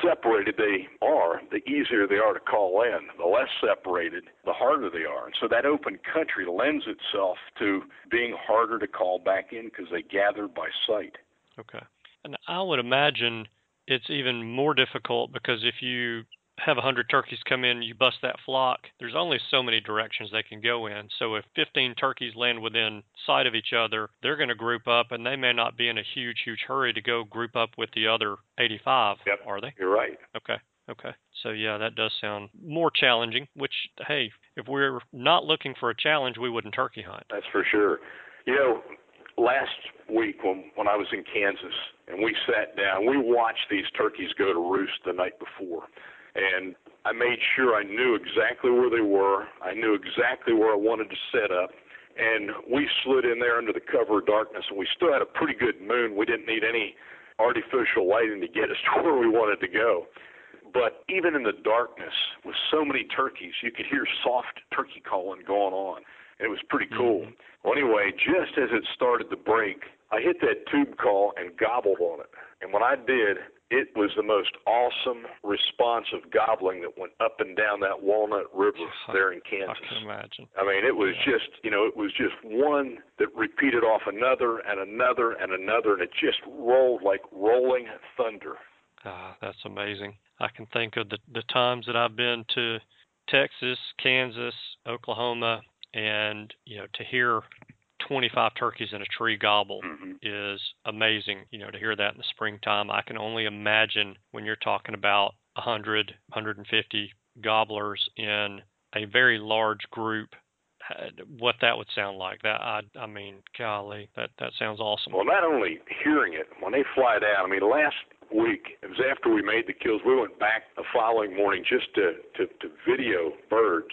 separated they are, the easier they are to call in. The less separated, the harder they are. And so that open country lends itself to being harder to call back in because they gather by sight. Okay. And I would imagine it's even more difficult because if you have 100 turkeys come in, you bust that flock, there's only so many directions they can go in. So if 15 turkeys land within sight of each other, they're going to group up, and they may not be in a huge, huge hurry to go group up with the other 85, yep. are they? You're right. Okay. Okay. So, yeah, that does sound more challenging, which, hey, if we're not looking for a challenge, we wouldn't turkey hunt. That's for sure. You know, last week when I was in Kansas and we sat down, we watched these turkeys go to roost the night before. And I made sure I knew exactly where they were. I knew exactly where I wanted to set up. And we slid in there under the cover of darkness, and we still had a pretty good moon. We didn't need any artificial lighting to get us to where we wanted to go. But even in the darkness, with so many turkeys, you could hear soft turkey calling going on. It was pretty cool. Well, anyway, just as it started to break, I hit that tube call and gobbled on it. And when I did, it was the most awesome responsive gobbling that went up and down that Walnut River there in Kansas. I can imagine. I mean, it was yeah. just, you know, it was just one that repeated off another and another and another, and it just rolled like rolling thunder. That's amazing. I can think of the times that I've been to Texas, Kansas, Oklahoma, and, you know, to hear 25 turkeys in a tree gobble mm-hmm. is amazing. You know, to hear that in the springtime, I can only imagine when you're talking about 100, 150 gobblers in a very large group, what that would sound like. That I mean, golly, that sounds awesome. Well, not only hearing it, when they fly down, I mean, last week, it was after we made the kills, we went back the following morning just to video birds.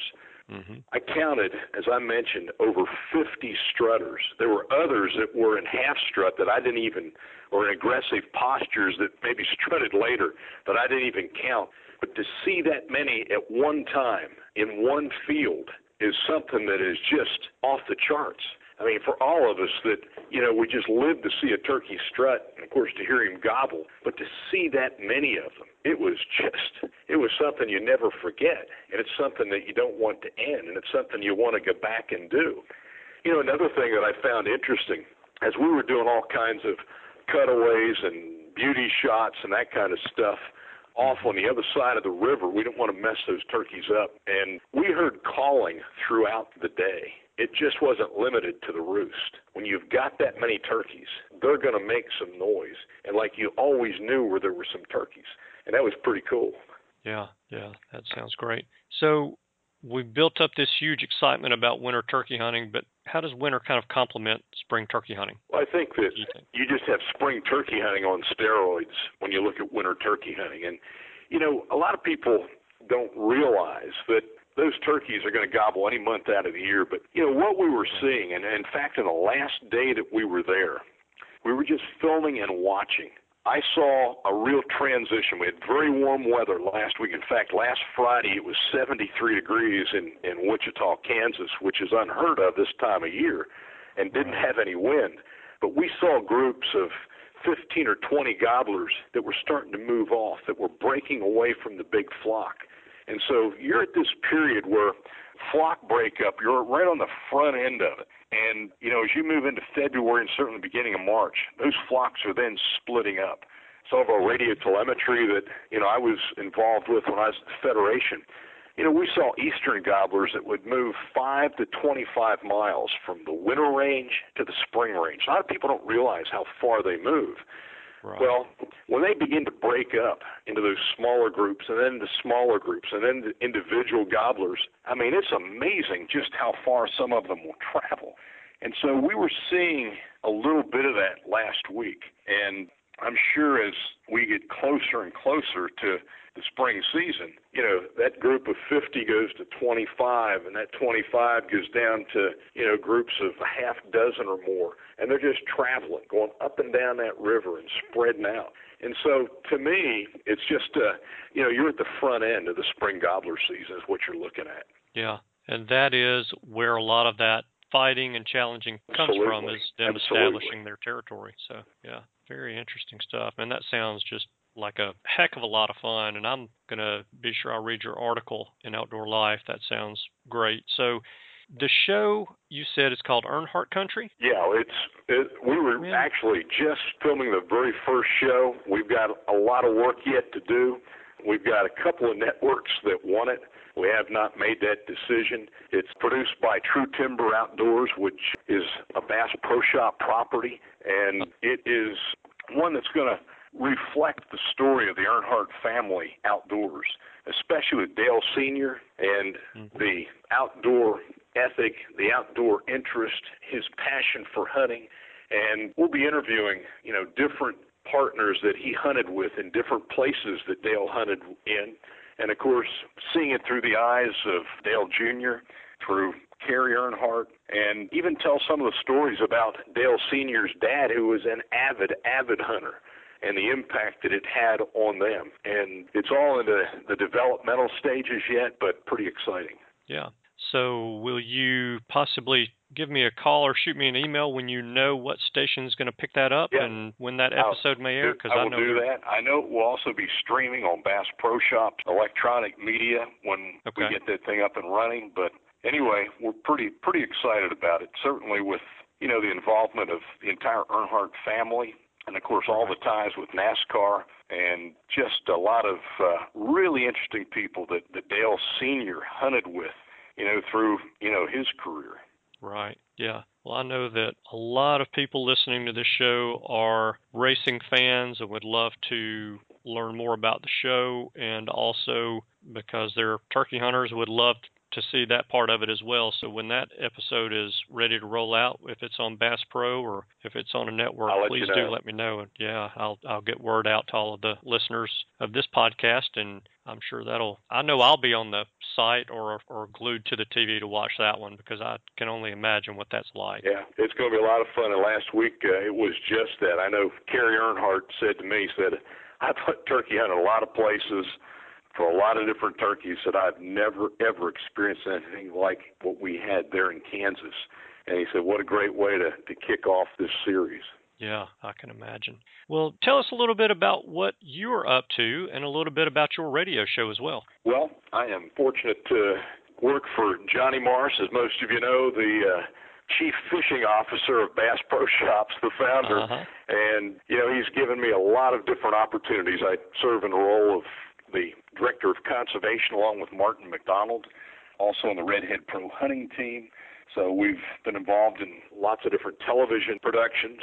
Mm-hmm. I counted, as I mentioned, over 50 strutters. There were others that were in half strut that I didn't even, or in aggressive postures that maybe strutted later that I didn't even count. But to see that many at one time in one field is something that is just off the charts. I mean, for all of us that, you know, we just live to see a turkey strut and, of course, to hear him gobble, but to see that many of them, it was something you never forget, and it's something that you don't want to end, and it's something you want to go back and do. You know, another thing that I found interesting, as we were doing all kinds of cutaways and beauty shots and that kind of stuff off on the other side of the river, we didn't want to mess those turkeys up, and we heard calling throughout the day. It just wasn't limited to the roost. When you've got that many turkeys, they're going to make some noise. And like you always knew where there were some turkeys. And that was pretty cool. Yeah, that sounds great. So we built up this huge excitement about winter turkey hunting, but how does winter kind of complement spring turkey hunting? Well, I think that you just have spring turkey hunting on steroids when you look at winter turkey hunting. And, you know, a lot of people don't realize that those turkeys are going to gobble any month out of the year. But, you know, what we were seeing, and in fact, in the last day that we were there, we were just filming and watching. I saw a real transition. We had very warm weather last week. In fact, last Friday, it was 73 degrees in Wichita, Kansas, which is unheard of this time of year, and didn't have any wind. But we saw groups of 15 or 20 gobblers that were starting to move off, that were breaking away from the big flock. And so you're at this period where flock breakup, you're right on the front end of it. And, you know, as you move into February and certainly the beginning of March, those flocks are then splitting up. Some of our radio telemetry that, you know, I was involved with when I was at the Federation, you know, we saw eastern gobblers that would move 5 to 25 miles from the winter range to the spring range. A lot of people don't realize how far they move. Right. Well, when they begin to break up into those smaller groups and then the smaller groups and then the individual gobblers, I mean, it's amazing just how far some of them will travel. And so we were seeing a little bit of that last week. And I'm sure as we get closer and closer to the spring season, you know, that group of 50 goes to 25, and that 25 goes down to, you know, groups of a half dozen or more, and they're just traveling, going up and down that river and spreading out. And so, to me, it's just, you know, you're at the front end of the spring gobbler season is what you're looking at. Yeah, and that is where a lot of that fighting and challenging comes from, is them establishing their territory. So, yeah, very interesting stuff. And that sounds just like a heck of a lot of fun, and I'm going to be sure I'll read your article in Outdoor Life. That sounds great. So the show, you said, is called Earnhardt Country? Yeah, we were actually just filming the very first show. We've got a lot of work yet to do. We've got a couple of networks that want it. We have not made that decision. It's produced by True Timber Outdoors, which is a Bass Pro Shop property, and it is one that's going to reflect the story of the Earnhardt family outdoors, especially with Dale Sr. and the outdoor ethic, the outdoor interest, his passion for hunting. And we'll be interviewing, you know, different partners that he hunted with in different places that Dale hunted in. And, of course, seeing it through the eyes of Dale Jr., through Kerry Earnhardt, and even tell some of the stories about Dale Sr.'s dad, who was an avid hunter, and the impact that it had on them. And it's all in the developmental stages yet, but pretty exciting. Yeah. So will you possibly give me a call or shoot me an email when you know what station's going to pick that up and when that episode may air? Because I will do that. I know it will also be streaming on Bass Pro Shop's electronic media when we get that thing up and running. But anyway, we're pretty excited about it, certainly with, you know, the involvement of the entire Earnhardt family. And, of course, all the ties with NASCAR, and just a lot of really interesting people that Dale Sr. hunted with, you know, through, you know, his career. Right, yeah. Well, I know that a lot of people listening to this show are racing fans and would love to learn more about the show, and also because they're turkey hunters would love to see that part of it as well. So when that episode is ready to roll out, if it's on Bass Pro or if it's on a network, please do let me know. And yeah, I'll get word out to all of the listeners of this podcast, and I'm sure I know I'll be on the site or glued to the TV to watch that one, because I can only imagine what that's like. Yeah, it's going to be a lot of fun. And last week, it was just that. I know Kerry Earnhardt said to me, he said, I've turkey hunted a lot of places for a lot of different turkeys, that I've never, ever experienced anything like what we had there in Kansas. And he said, what a great way to kick off this series. Yeah, I can imagine. Well, tell us a little bit about what you're up to and a little bit about your radio show as well. Well, I am fortunate to work for Johnny Morris, as most of you know, the chief fishing officer of Bass Pro Shops, the founder. Uh-huh. And, you know, he's given me a lot of different opportunities. I serve in the role of the director of conservation along with Martin McDonald, also on the Redhead Pro Hunting team. So we've been involved in lots of different television productions.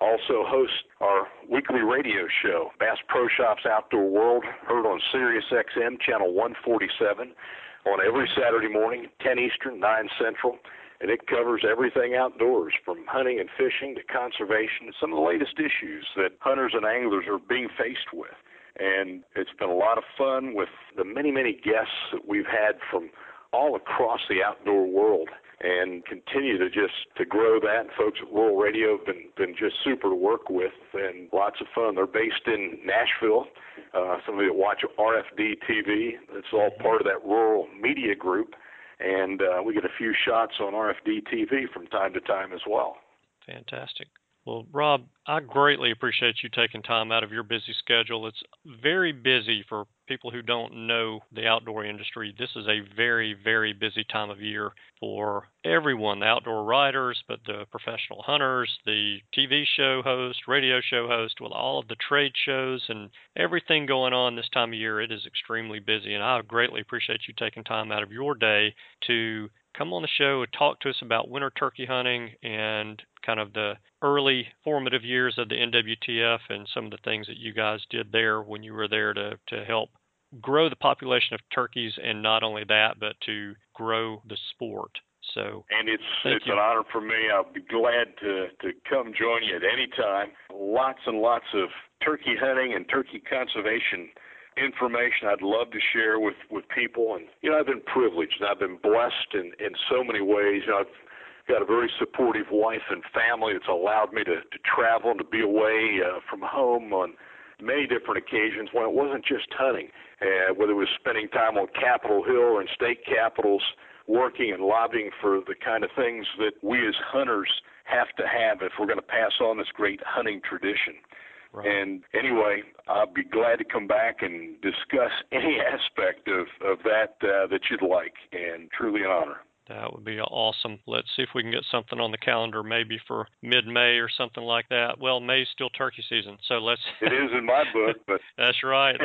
Also host our weekly radio show, Bass Pro Shops Outdoor World, heard on Sirius XM, channel 147, on every Saturday morning, 10 Eastern, 9 Central. And it covers everything outdoors, from hunting and fishing to conservation, and some of the latest issues that hunters and anglers are being faced with. And it's been a lot of fun with the many, many guests that we've had from all across the outdoor world, and continue to grow that. Folks at Rural Radio have been just super to work with, and lots of fun. They're based in Nashville. Some of you watch RFD-TV. It's all part of that rural media group. And we get a few shots on RFD-TV from time to time as well. Fantastic. Well, Rob, I greatly appreciate you taking time out of your busy schedule. It's very busy for people who don't know the outdoor industry. This is a very, very busy time of year for everyone, the outdoor writers, but the professional hunters, the TV show host, radio show host, with all of the trade shows and everything going on this time of year. It is extremely busy, and I greatly appreciate you taking time out of your day to come on the show and talk to us about winter turkey hunting and kind of the early formative years of the NWTF and some of the things that you guys did there when you were there to help grow the population of turkeys, and not only that, but to grow the sport. So, and it's an honor for me. I'll be glad to come join you at any time. Lots and lots of turkey hunting and turkey conservation information I'd love to share with people. And, you know, I've been privileged and I've been blessed in so many ways. You know, I've got a very supportive wife and family that's allowed me to travel and to be away from home on many different occasions when it wasn't just hunting, whether it was spending time on Capitol Hill or in state capitals, working and lobbying for the kind of things that we as hunters have to have if we're going to pass on this great hunting tradition. Right. And anyway, I'll be glad to come back and discuss any aspect of that that you'd like, and truly an honor. That would be awesome. Let's see if we can get something on the calendar maybe for mid-May or something like that. Well, May's still turkey season, so let's... It is in my book, but... That's right.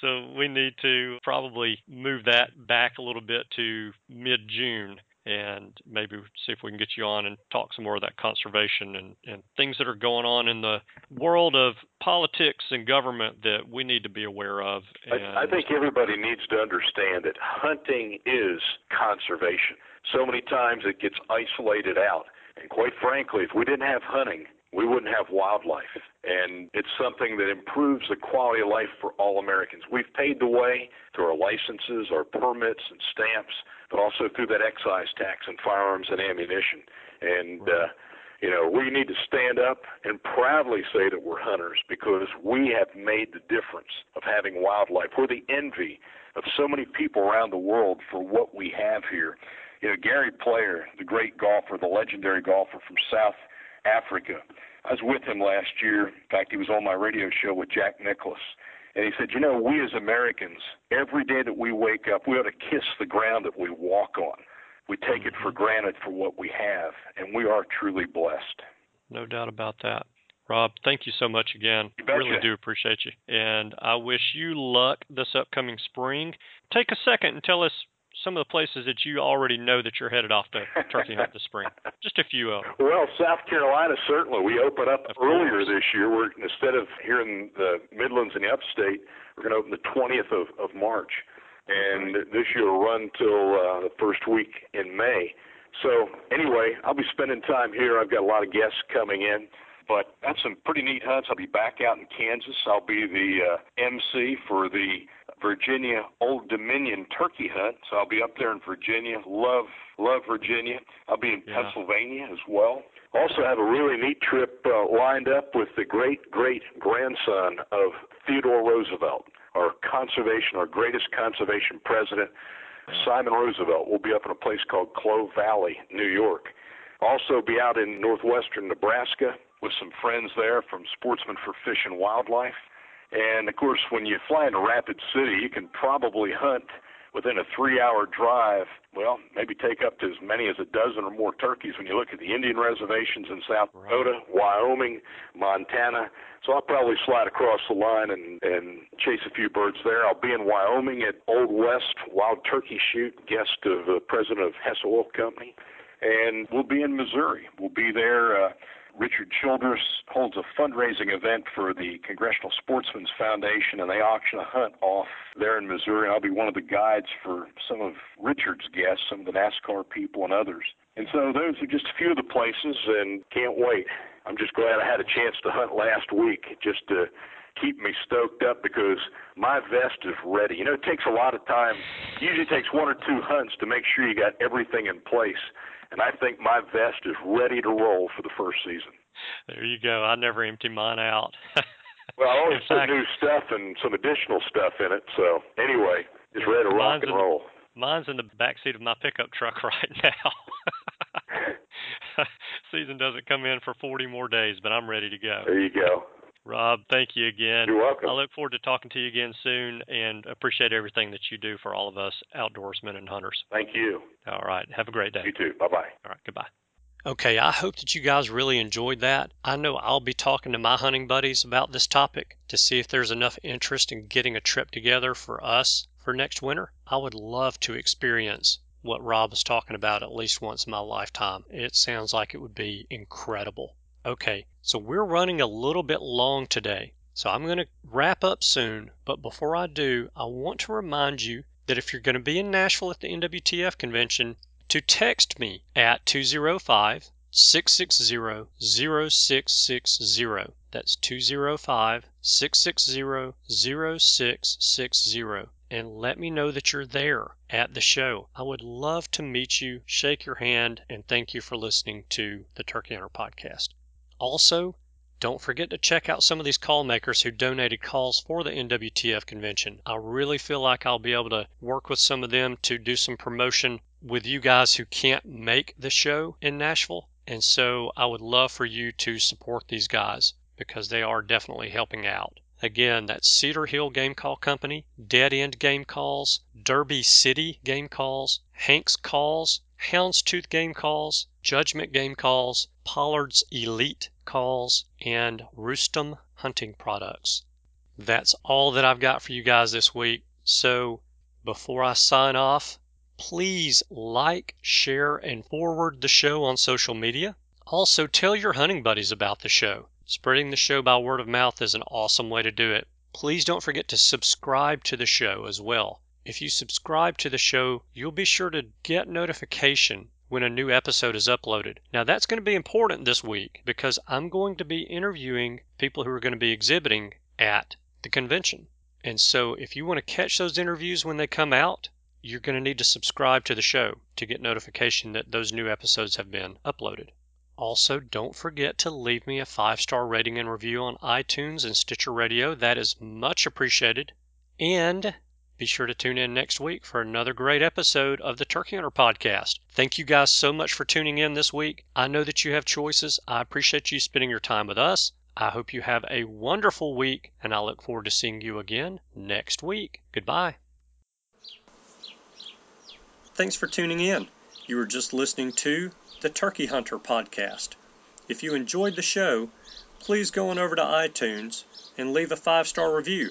So we need to probably move that back a little bit to mid-June, and maybe see if we can get you on and talk some more of that conservation and things that are going on in the world of politics and government that we need to be aware of. I think everybody needs to understand that hunting is conservation. So many times it gets isolated out. And quite frankly, if we didn't have hunting, we wouldn't have wildlife. And it's something that improves the quality of life for all Americans. We've paved the way through our licenses, our permits and stamps, but also through that excise tax on firearms and ammunition. And, you know, we need to stand up and proudly say that we're hunters, because we have made the difference of having wildlife. We're the envy of so many people around the world for what we have here. You know, Gary Player, the great golfer, the legendary golfer from South Africa. I was with him last year. In fact, he was on my radio show with Jack Nicklaus. And he said, you know, we as Americans, every day that we wake up, we ought to kiss the ground that we walk on. We take it for granted for what we have, and we are truly blessed. No doubt about that. Rob, thank you so much again. You betcha. Really do appreciate you. And I wish you luck this upcoming spring. Take a second and tell us some of the places that you already know that you're headed off to turkey hunt this spring. Just a few of them. Well, South Carolina, certainly. We open up earlier this year. We're, instead of here in the Midlands and the upstate, we're going to open the 20th of March. And this year will run till the first week in May. So anyway, I'll be spending time here. I've got a lot of guests coming in. But that's some pretty neat hunts. I'll be back out in Kansas. I'll be the MC for the Virginia Old Dominion turkey hunt. So I'll be up there in Virginia. Love Virginia. I'll be in Pennsylvania as well. Also have a really neat trip lined up with the great-great-grandson of Theodore Roosevelt, our greatest conservation president, Simon Roosevelt. We'll be up in a place called Clove Valley, New York. Also be out in northwestern Nebraska with some friends there from Sportsmen for Fish and Wildlife. And, of course, when you fly into Rapid City, you can probably hunt within a 3-hour drive, well, maybe take up to as many as a dozen or more turkeys when you look at the Indian reservations in South Dakota, Wyoming, Montana. So I'll probably slide across the line and chase a few birds there. I'll be in Wyoming at Old West Wild Turkey Shoot, guest of the president of Hess Oil Company. And we'll be in Missouri. We'll be there. Richard Childress holds a fundraising event for the Congressional Sportsman's Foundation, and they auction a hunt off there in Missouri. I'll be one of the guides for some of Richard's guests, some of the NASCAR people and others. And so those are just a few of the places, and can't wait. I'm just glad I had a chance to hunt last week just to keep me stoked up, because my vest is ready. You know, it takes a lot of time. It usually takes one or two hunts to make sure you got everything in place. And I think my vest is ready to roll for the first season. There you go. I never empty mine out. Well, I always put new stuff and some additional stuff in it. So anyway, it's ready to rock and roll. Mine's in the backseat of my pickup truck right now. Season doesn't come in for 40 more days, but I'm ready to go. There you go. Rob, thank you again. You're welcome. I look forward to talking to you again soon, and appreciate everything that you do for all of us outdoorsmen and hunters. Thank you. All right. Have a great day. You too. Bye-bye. All right. Goodbye. Okay. I hope that you guys really enjoyed that. I know I'll be talking to my hunting buddies about this topic to see if there's enough interest in getting a trip together for us for next winter. I would love to experience what Rob was talking about at least once in my lifetime. It sounds like it would be incredible. Okay, so we're running a little bit long today, so I'm going to wrap up soon. But before I do, I want to remind you that if you're going to be in Nashville at the NWTF convention, to text me at 205-660-0660. That's 205-660-0660. And let me know that you're there at the show. I would love to meet you, shake your hand, and thank you for listening to the Turkey Hunter Podcast. Also, don't forget to check out some of these call makers who donated calls for the NWTF convention. I really feel like I'll be able to work with some of them to do some promotion with you guys who can't make the show in Nashville. And so I would love for you to support these guys because they are definitely helping out. Again, that's Cedar Hill Game Call Company, Dead End Game Calls, Derby City Game Calls, Hanks Calls, Houndstooth Game Calls, Judgment Game Calls, Pollard's Elite Calls, and Roostum Hunting Products. That's all that I've got for you guys this week. So before I sign off, please like, share, and forward the show on social media. Also, tell your hunting buddies about the show. Spreading the show by word of mouth is an awesome way to do it. Please don't forget to subscribe to the show as well. If you subscribe to the show, you'll be sure to get notification when a new episode is uploaded. Now that's going to be important this week because I'm going to be interviewing people who are going to be exhibiting at the convention. And so if you want to catch those interviews when they come out, you're going to need to subscribe to the show to get notification that those new episodes have been uploaded. Also, don't forget to leave me a 5-star rating and review on iTunes and Stitcher Radio. That is much appreciated. And be sure to tune in next week for another great episode of the Turkey Hunter Podcast. Thank you guys so much for tuning in this week. I know that you have choices. I appreciate you spending your time with us. I hope you have a wonderful week, and I look forward to seeing you again next week. Goodbye. Thanks for tuning in. You were just listening to the Turkey Hunter Podcast. If you enjoyed the show, please go on over to iTunes and leave a 5-star review.